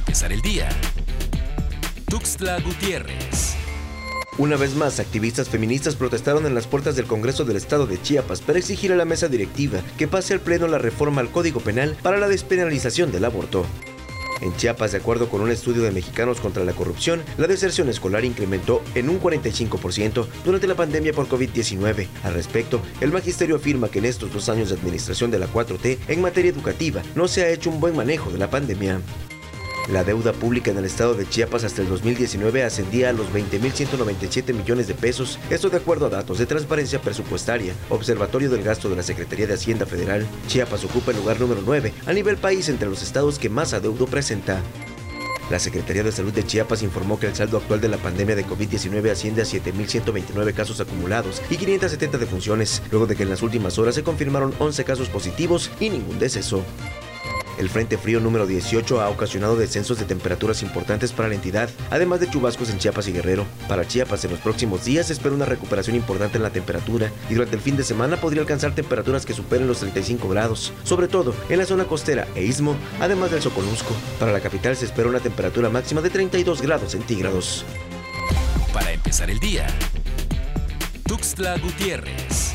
empezar el día. Tuxtla Gutiérrez. Una vez más, activistas feministas protestaron en las puertas del Congreso del Estado de Chiapas para exigir a la mesa directiva que pase al Pleno la reforma al Código Penal para la despenalización del aborto. En Chiapas, de acuerdo con un estudio de Mexicanos contra la Corrupción, la deserción escolar incrementó en un 45% durante la pandemia por COVID-19. Al respecto, el magisterio afirma que en estos 2 años de administración de la 4T, en materia educativa, no se ha hecho un buen manejo de la pandemia. La deuda pública en el estado de Chiapas hasta el 2019 ascendía a los 20.197 millones de pesos, esto de acuerdo a datos de Transparencia Presupuestaria, Observatorio del Gasto de la Secretaría de Hacienda Federal. Chiapas ocupa el lugar número 9 a nivel país entre los estados que más adeudo presenta. La Secretaría de Salud de Chiapas informó que el saldo actual de la pandemia de COVID-19 asciende a 7.129 casos acumulados y 570 defunciones, luego de que en las últimas horas se confirmaron 11 casos positivos y ningún deceso. El Frente Frío número 18 ha ocasionado descensos de temperaturas importantes para la entidad, además de chubascos en Chiapas y Guerrero. Para Chiapas, en los próximos días se espera una recuperación importante en la temperatura y durante el fin de semana podría alcanzar temperaturas que superen los 35 grados, sobre todo en la zona costera e istmo, además del Soconusco. Para la capital se espera una temperatura máxima de 32 grados centígrados. Para empezar el día, Tuxtla Gutiérrez.